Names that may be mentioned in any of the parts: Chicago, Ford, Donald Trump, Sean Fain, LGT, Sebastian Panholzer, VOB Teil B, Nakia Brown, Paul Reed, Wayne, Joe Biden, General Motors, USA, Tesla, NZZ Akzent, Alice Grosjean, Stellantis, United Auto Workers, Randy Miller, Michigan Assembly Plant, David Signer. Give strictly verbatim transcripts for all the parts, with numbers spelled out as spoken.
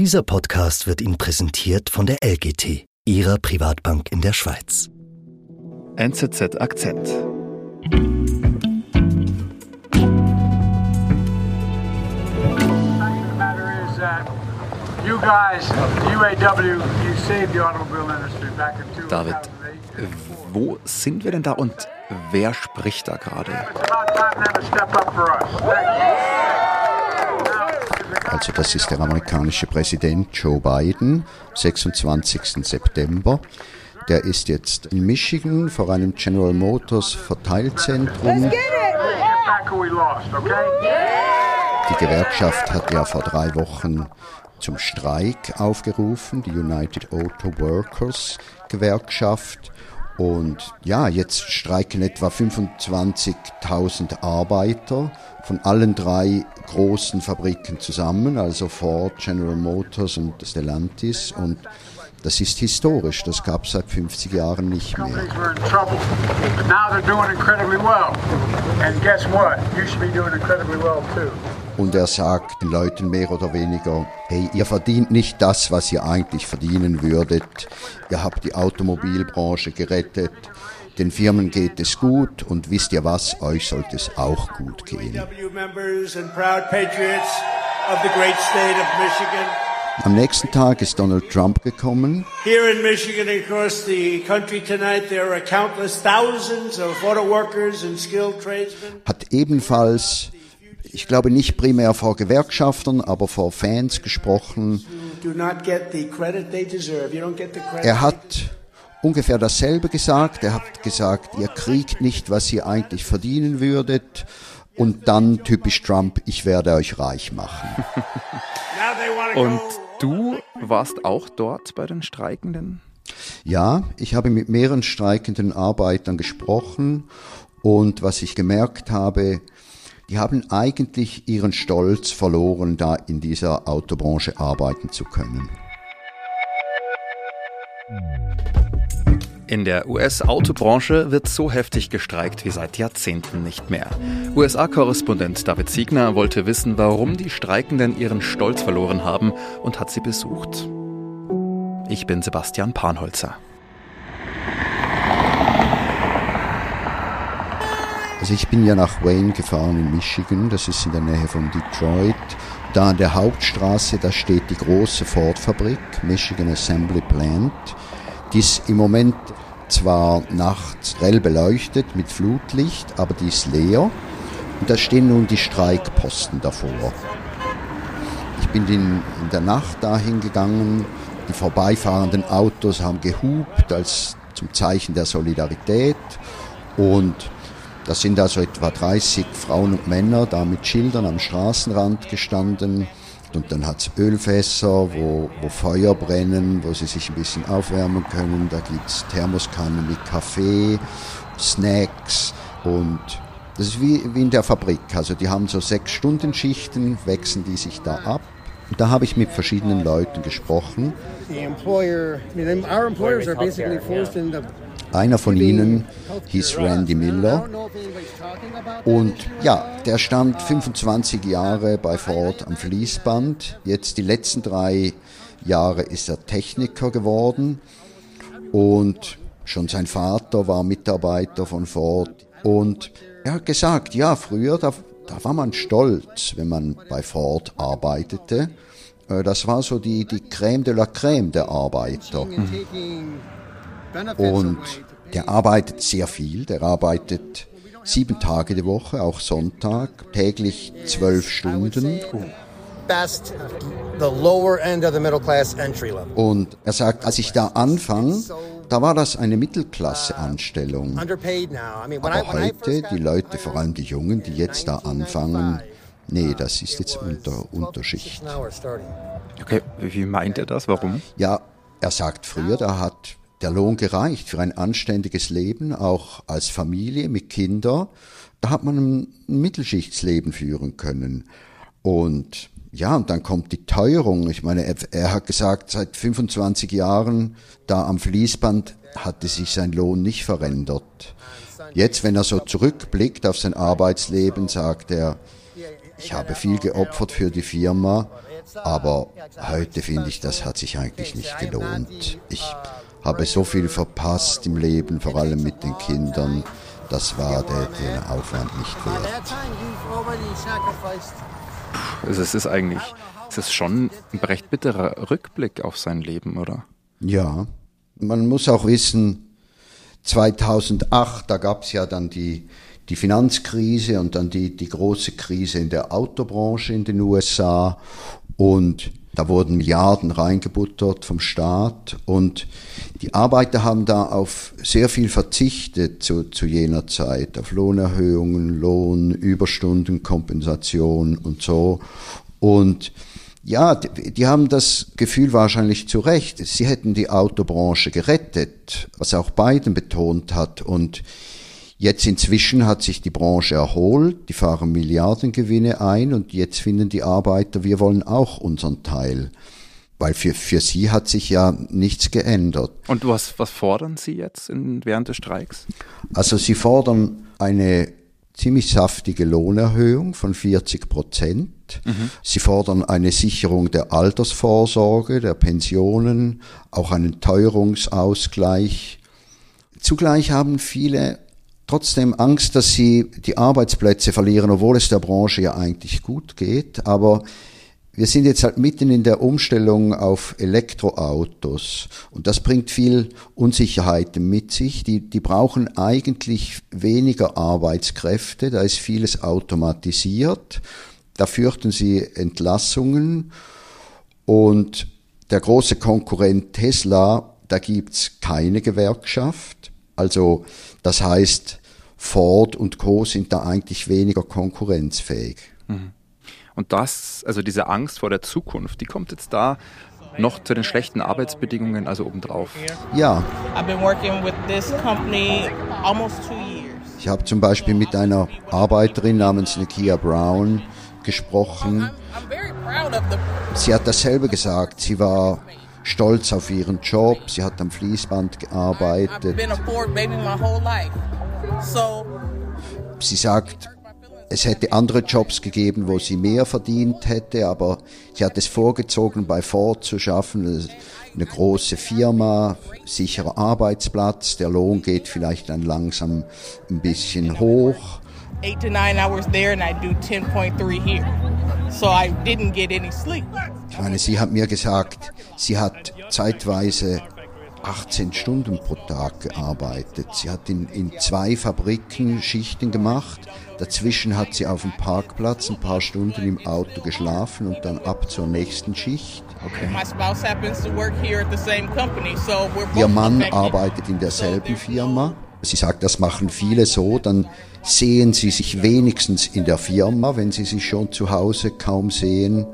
Dieser Podcast wird Ihnen präsentiert von der L G T, Ihrer Privatbank in der Schweiz. N Z Z Akzent. David, wo sind wir denn da und wer spricht da gerade? Also das ist der amerikanische Präsident Joe Biden, sechsundzwanzigsten September. Der ist jetzt in Michigan vor einem General Motors Verteilzentrum. Die Gewerkschaft hat ja vor drei Wochen zum Streik aufgerufen, die United Auto Workers Gewerkschaft. Und ja, jetzt streiken etwa fünfundzwanzigtausend Arbeiter von allen drei großen Fabriken zusammen, also Ford, General Motors und Stellantis. Und das ist historisch, das gab es seit fünfzig Jahren nicht mehr. Und er sagt den Leuten mehr oder weniger, hey, ihr verdient nicht das, was ihr eigentlich verdienen würdet. Ihr habt die Automobilbranche gerettet, den Firmen geht es gut und wisst ihr was, euch sollte es auch gut gehen. Am nächsten Tag ist Donald Trump gekommen. Here in Michigan, across the country tonight, there are countless thousands of auto workers and skilled tradesmen. Hat ebenfalls, ich glaube nicht primär vor Gewerkschaftern, aber vor Fans gesprochen. Do not get the credit they deserve. You don't get the credit. Er hat ungefähr dasselbe gesagt. Er hat gesagt, ihr kriegt nicht, was ihr eigentlich verdienen würdet. Und dann typisch Trump, ich werde euch reich machen. Und du warst auch dort bei den Streikenden? Ja, ich habe mit mehreren streikenden Arbeitern gesprochen und was ich gemerkt habe, die haben eigentlich ihren Stolz verloren, da in dieser Autobranche arbeiten zu können. In der U S-Autobranche wird so heftig gestreikt wie seit Jahrzehnten nicht mehr. U S A-Korrespondent David Signer wollte wissen, warum die Streikenden ihren Stolz verloren haben und hat sie besucht. Ich bin Sebastian Panholzer. Also ich bin ja nach Wayne gefahren in Michigan, das ist in der Nähe von Detroit. Da an der Hauptstraße, da steht die große Ford-Fabrik, Michigan Assembly Plant. Die ist im Moment zwar nachts grell beleuchtet mit Flutlicht, aber die ist leer. Und da stehen nun die Streikposten davor. Ich bin in der Nacht dahin gegangen. Die vorbeifahrenden Autos haben gehupt als zum Zeichen der Solidarität. Und das sind also etwa dreißig Frauen und Männer da mit Schildern am Straßenrand gestanden. Und dann hat es Ölfässer, wo, wo Feuer brennen, wo sie sich ein bisschen aufwärmen können. Da gibt es Thermoskannen mit Kaffee, Snacks und das ist wie, wie in der Fabrik. Also die haben so sechs Stunden Schichten, wechseln die sich da ab. Und da habe ich mit verschiedenen Leuten gesprochen. Einer von ihnen hieß Randy Miller und ja, der stand fünfundzwanzig Jahre bei Ford am Fließband. Jetzt die letzten drei Jahre ist er Techniker geworden und schon sein Vater war Mitarbeiter von Ford. Und er hat gesagt, ja, früher, da, da war man stolz, wenn man bei Ford arbeitete. Das war so die, die Crème de la Crème der Arbeiter. Mhm. Und der arbeitet sehr viel, der arbeitet sieben Tage die Woche, auch Sonntag, täglich zwölf Stunden. Und er sagt, als ich da anfang, da war das eine Mittelklasse-Anstellung. Aber heute, die Leute, vor allem die Jungen, die jetzt da anfangen, nee, das ist jetzt unter Unterschicht. Okay, wie meint er das? Warum? Ja, er sagt, früher, da hat der Lohn gereicht für ein anständiges Leben, auch als Familie mit Kindern. Da hat man ein Mittelschichtsleben führen können. Und ja, und dann kommt die Teuerung. Ich meine, er, er hat gesagt, seit fünfundzwanzig Jahren da am Fließband hatte sich sein Lohn nicht verändert. Jetzt, wenn er so zurückblickt auf sein Arbeitsleben, sagt er, ich habe viel geopfert für die Firma, Aber heute finde ich, das hat sich eigentlich nicht gelohnt. Ich habe so viel verpasst im Leben, vor allem mit den Kindern. Das war der, den Aufwand nicht wert. Also es ist eigentlich, es ist schon ein recht bitterer Rückblick auf sein Leben, oder? Ja, man muss auch wissen, zweitausendacht, da gab es ja dann die, die Finanzkrise und dann die, die große Krise in der Autobranche in den U S A. Und da wurden Milliarden reingebuttert vom Staat und die Arbeiter haben da auf sehr viel verzichtet zu, zu jener Zeit, auf Lohnerhöhungen, Lohn, Überstunden, Kompensation und so. Und ja, die, die haben das Gefühl wahrscheinlich zu Recht, sie hätten die Autobranche gerettet, was auch Biden betont hat. Und jetzt inzwischen hat sich die Branche erholt, die fahren Milliardengewinne ein und jetzt finden die Arbeiter, wir wollen auch unseren Teil. Weil für, für sie hat sich ja nichts geändert. Und was, was fordern sie jetzt in, während des Streiks? Also sie fordern eine ziemlich saftige Lohnerhöhung von vierzig Prozent. Mhm. Sie fordern eine Sicherung der Altersvorsorge, der Pensionen, auch einen Teuerungsausgleich. Zugleich haben viele trotzdem Angst, dass sie die Arbeitsplätze verlieren, obwohl es der Branche ja eigentlich gut geht. Aber wir sind jetzt halt mitten in der Umstellung auf Elektroautos. Und das bringt viel Unsicherheiten mit sich. Die, die brauchen eigentlich weniger Arbeitskräfte. Da ist vieles automatisiert. Da fürchten sie Entlassungen. Und der große Konkurrent Tesla, da gibt's keine Gewerkschaft. Also das heißt, Ford und Co. sind da eigentlich weniger konkurrenzfähig. Und das, also diese Angst vor der Zukunft, die kommt jetzt da noch zu den schlechten Arbeitsbedingungen, also obendrauf. Ja. Ich habe zum Beispiel mit einer Arbeiterin namens Nakia Brown gesprochen. Sie hat dasselbe gesagt. Sie war stolz auf ihren Job, sie hat am Fließband gearbeitet. Sie sagt, es hätte andere Jobs gegeben, wo sie mehr verdient hätte, aber sie hat es vorgezogen, bei Ford zu schaffen, eine große Firma, sicherer Arbeitsplatz, der Lohn geht vielleicht dann langsam ein bisschen hoch. Ich meine, sie hat mir gesagt, sie hat zeitweise achtzehn Stunden pro Tag gearbeitet. Sie hat in, in zwei Fabriken Schichten gemacht. Dazwischen hat sie auf dem Parkplatz ein paar Stunden im Auto geschlafen und dann ab zur nächsten Schicht. Okay. Ihr Mann arbeitet in derselben Firma. Sie sagt, das machen viele so, dann sehen sie sich wenigstens in der Firma, wenn sie sich schon zu Hause kaum sehen.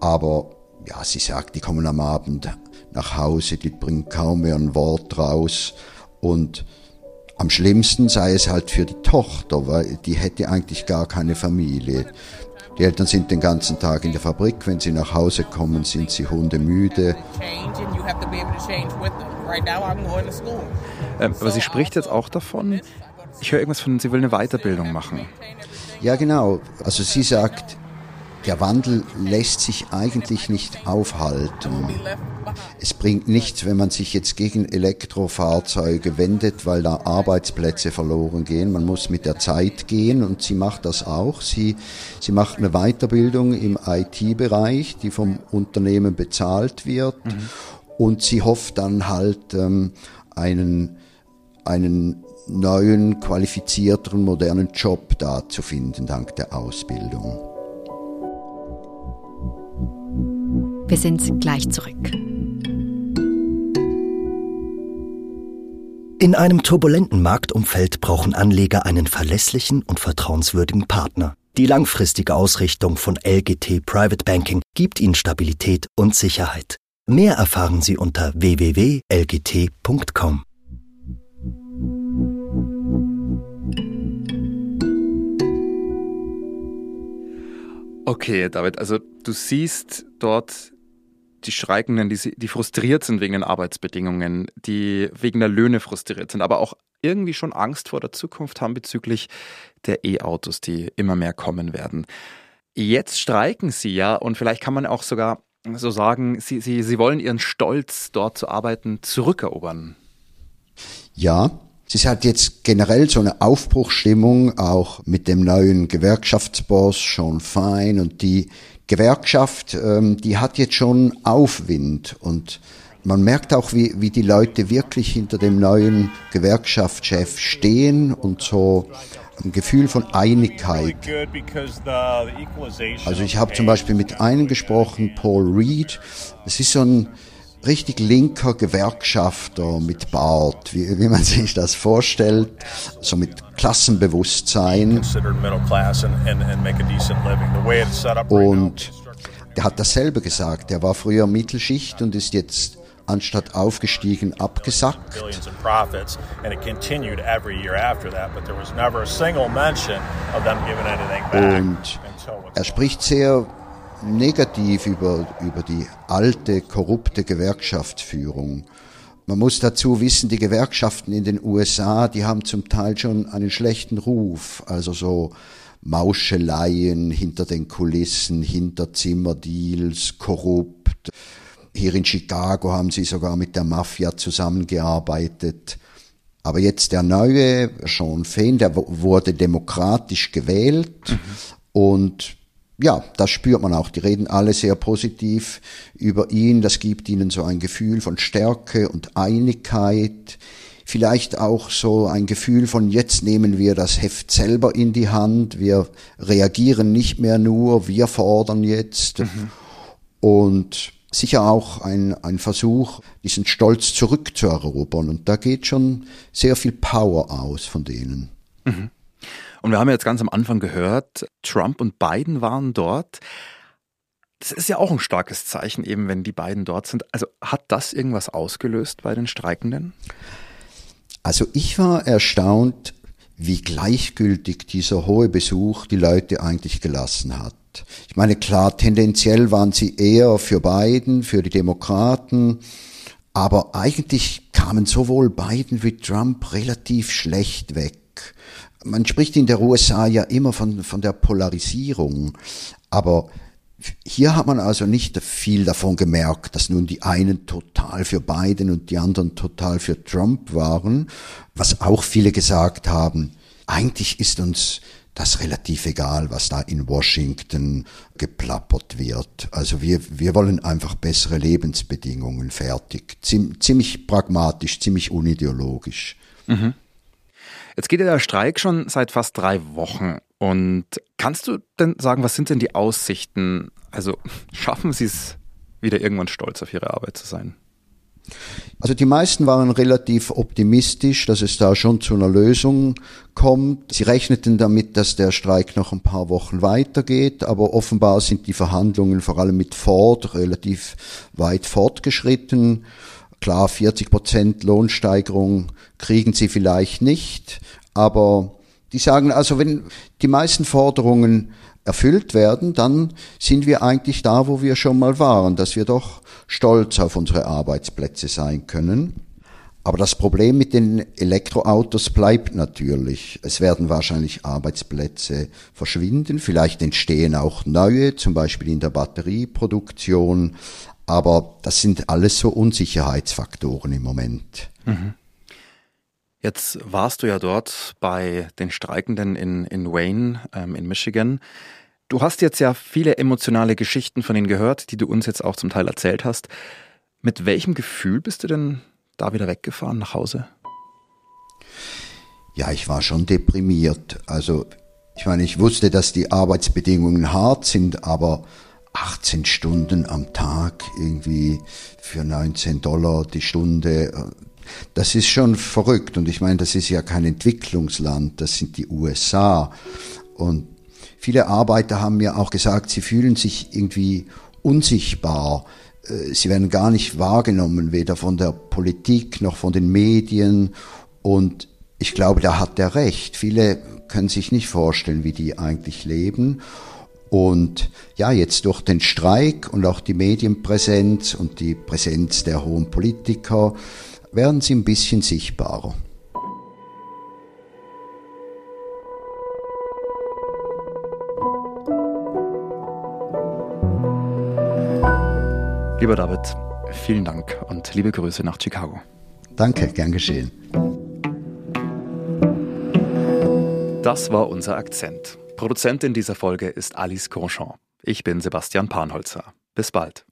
Aber ja, sie sagt, die kommen am Abend nach Hause, die bringen kaum mehr ein Wort raus. Und am schlimmsten sei es halt für die Tochter, weil die hätte eigentlich gar keine Familie. Die Eltern sind den ganzen Tag in der Fabrik, wenn sie nach Hause kommen, sind sie hundemüde. Ähm, aber sie spricht jetzt auch davon, ich höre irgendwas von, sie will eine Weiterbildung machen. Ja, genau. Also sie sagt, der Wandel lässt sich eigentlich nicht aufhalten. Es bringt nichts, wenn man sich jetzt gegen Elektrofahrzeuge wendet, weil da Arbeitsplätze verloren gehen. Man muss mit der Zeit gehen und sie macht das auch. Sie, sie macht eine Weiterbildung im I T-Bereich, die vom Unternehmen bezahlt wird. Mhm. Und sie hofft dann halt ähm, einen, einen neuen, qualifizierteren, modernen Job da zu finden, dank der Ausbildung. Wir sind gleich zurück. In einem turbulenten Marktumfeld brauchen Anleger einen verlässlichen und vertrauenswürdigen Partner. Die langfristige Ausrichtung von L G T Private Banking gibt ihnen Stabilität und Sicherheit. Mehr erfahren Sie unter w w w punkt l g t punkt com. Okay, David, also du siehst dort die Streikenden, die, die frustriert sind wegen den Arbeitsbedingungen, die wegen der Löhne frustriert sind, aber auch irgendwie schon Angst vor der Zukunft haben bezüglich der E-Autos, die immer mehr kommen werden. Jetzt streiken sie ja und vielleicht kann man auch sogar so sagen, sie, sie, sie wollen ihren Stolz, dort zu arbeiten, zurückerobern. Ja, es ist halt jetzt generell so eine Aufbruchsstimmung, auch mit dem neuen Gewerkschaftsboss Sean Fain, und die Gewerkschaft, ähm, die hat jetzt schon Aufwind und man merkt auch, wie, wie die Leute wirklich hinter dem neuen Gewerkschaftschef stehen und so ein Gefühl von Einigkeit. Also ich habe zum Beispiel mit einem gesprochen, Paul Reed. Es ist so ein richtig linker Gewerkschafter mit Bart, wie, wie man sich das vorstellt, so mit Klassenbewusstsein. Und der hat dasselbe gesagt. Er war früher Mittelschicht und ist jetzt anstatt aufgestiegen, abgesackt. Und er spricht sehr negativ über, über die alte, korrupte Gewerkschaftsführung. Man muss dazu wissen, die Gewerkschaften in den U S A, die haben zum Teil schon einen schlechten Ruf, also so Mauscheleien hinter den Kulissen, Hinterzimmerdeals, korrupt. Hier in Chicago haben sie sogar mit der Mafia zusammengearbeitet. Aber jetzt der neue, Sean Fain, der wurde demokratisch gewählt. Mhm. Und ja, das spürt man auch. Die reden alle sehr positiv über ihn. Das gibt ihnen so ein Gefühl von Stärke und Einigkeit. Vielleicht auch so ein Gefühl von, jetzt nehmen wir das Heft selber in die Hand. Wir reagieren nicht mehr nur, wir fordern jetzt. Mhm. Und sicher auch ein, ein Versuch, diesen Stolz zurückzuerobern. Und da geht schon sehr viel Power aus von denen. Mhm. Und wir haben ja jetzt ganz am Anfang gehört, Trump und Biden waren dort. Das ist ja auch ein starkes Zeichen, eben wenn die beiden dort sind. Also hat das irgendwas ausgelöst bei den Streikenden? Also ich war erstaunt, wie gleichgültig dieser hohe Besuch die Leute eigentlich gelassen hat. Ich meine, klar, tendenziell waren sie eher für Biden, für die Demokraten, aber eigentlich kamen sowohl Biden wie Trump relativ schlecht weg. Man spricht in der U S A ja immer von, von der Polarisierung, aber hier hat man also nicht viel davon gemerkt, dass nun die einen total für Biden und die anderen total für Trump waren, was auch viele gesagt haben, eigentlich ist uns das ist relativ egal, was da in Washington geplappert wird. Also wir, wir wollen einfach bessere Lebensbedingungen, fertig. Ziem, ziemlich pragmatisch, ziemlich unideologisch. Mhm. Jetzt geht ja der Streik schon seit fast drei Wochen. Und kannst du denn sagen, was sind denn die Aussichten? Also schaffen sie es wieder irgendwann stolz auf ihre Arbeit zu sein? Also die meisten waren relativ optimistisch, dass es da schon zu einer Lösung kommt. Sie rechneten damit, dass der Streik noch ein paar Wochen weitergeht, aber offenbar sind die Verhandlungen vor allem mit Ford relativ weit fortgeschritten. Klar, vierzig Prozent Lohnsteigerung kriegen sie vielleicht nicht, aber die sagen also, wenn die meisten Forderungen erfüllt werden, dann sind wir eigentlich da, wo wir schon mal waren, dass wir doch stolz auf unsere Arbeitsplätze sein können. Aber das Problem mit den Elektroautos bleibt natürlich. Es werden wahrscheinlich Arbeitsplätze verschwinden, vielleicht entstehen auch neue, zum Beispiel in der Batterieproduktion. Aber das sind alles so Unsicherheitsfaktoren im Moment. Mhm. Jetzt warst du ja dort bei den Streikenden in, in Wayne, ähm, in Michigan. Du hast jetzt ja viele emotionale Geschichten von ihnen gehört, die du uns jetzt auch zum Teil erzählt hast. Mit welchem Gefühl bist du denn da wieder weggefahren nach Hause? Ja, ich war schon deprimiert. Also ich meine, ich wusste, dass die Arbeitsbedingungen hart sind, aber achtzehn Stunden am Tag irgendwie für neunzehn Dollar die Stunde, das ist schon verrückt. Und ich meine, das ist ja kein Entwicklungsland, das sind die U S A. Und viele Arbeiter haben mir auch gesagt, sie fühlen sich irgendwie unsichtbar. Sie werden gar nicht wahrgenommen, weder von der Politik noch von den Medien. Und ich glaube, da hat er recht. Viele können sich nicht vorstellen, wie die eigentlich leben. Und ja, jetzt durch den Streik und auch die Medienpräsenz und die Präsenz der hohen Politiker werden sie ein bisschen sichtbarer. Lieber David, vielen Dank und liebe Grüße nach Chicago. Danke, gern geschehen. Das war unser Akzent. Produzentin dieser Folge ist Alice Grosjean. Ich bin Sebastian Panholzer. Bis bald.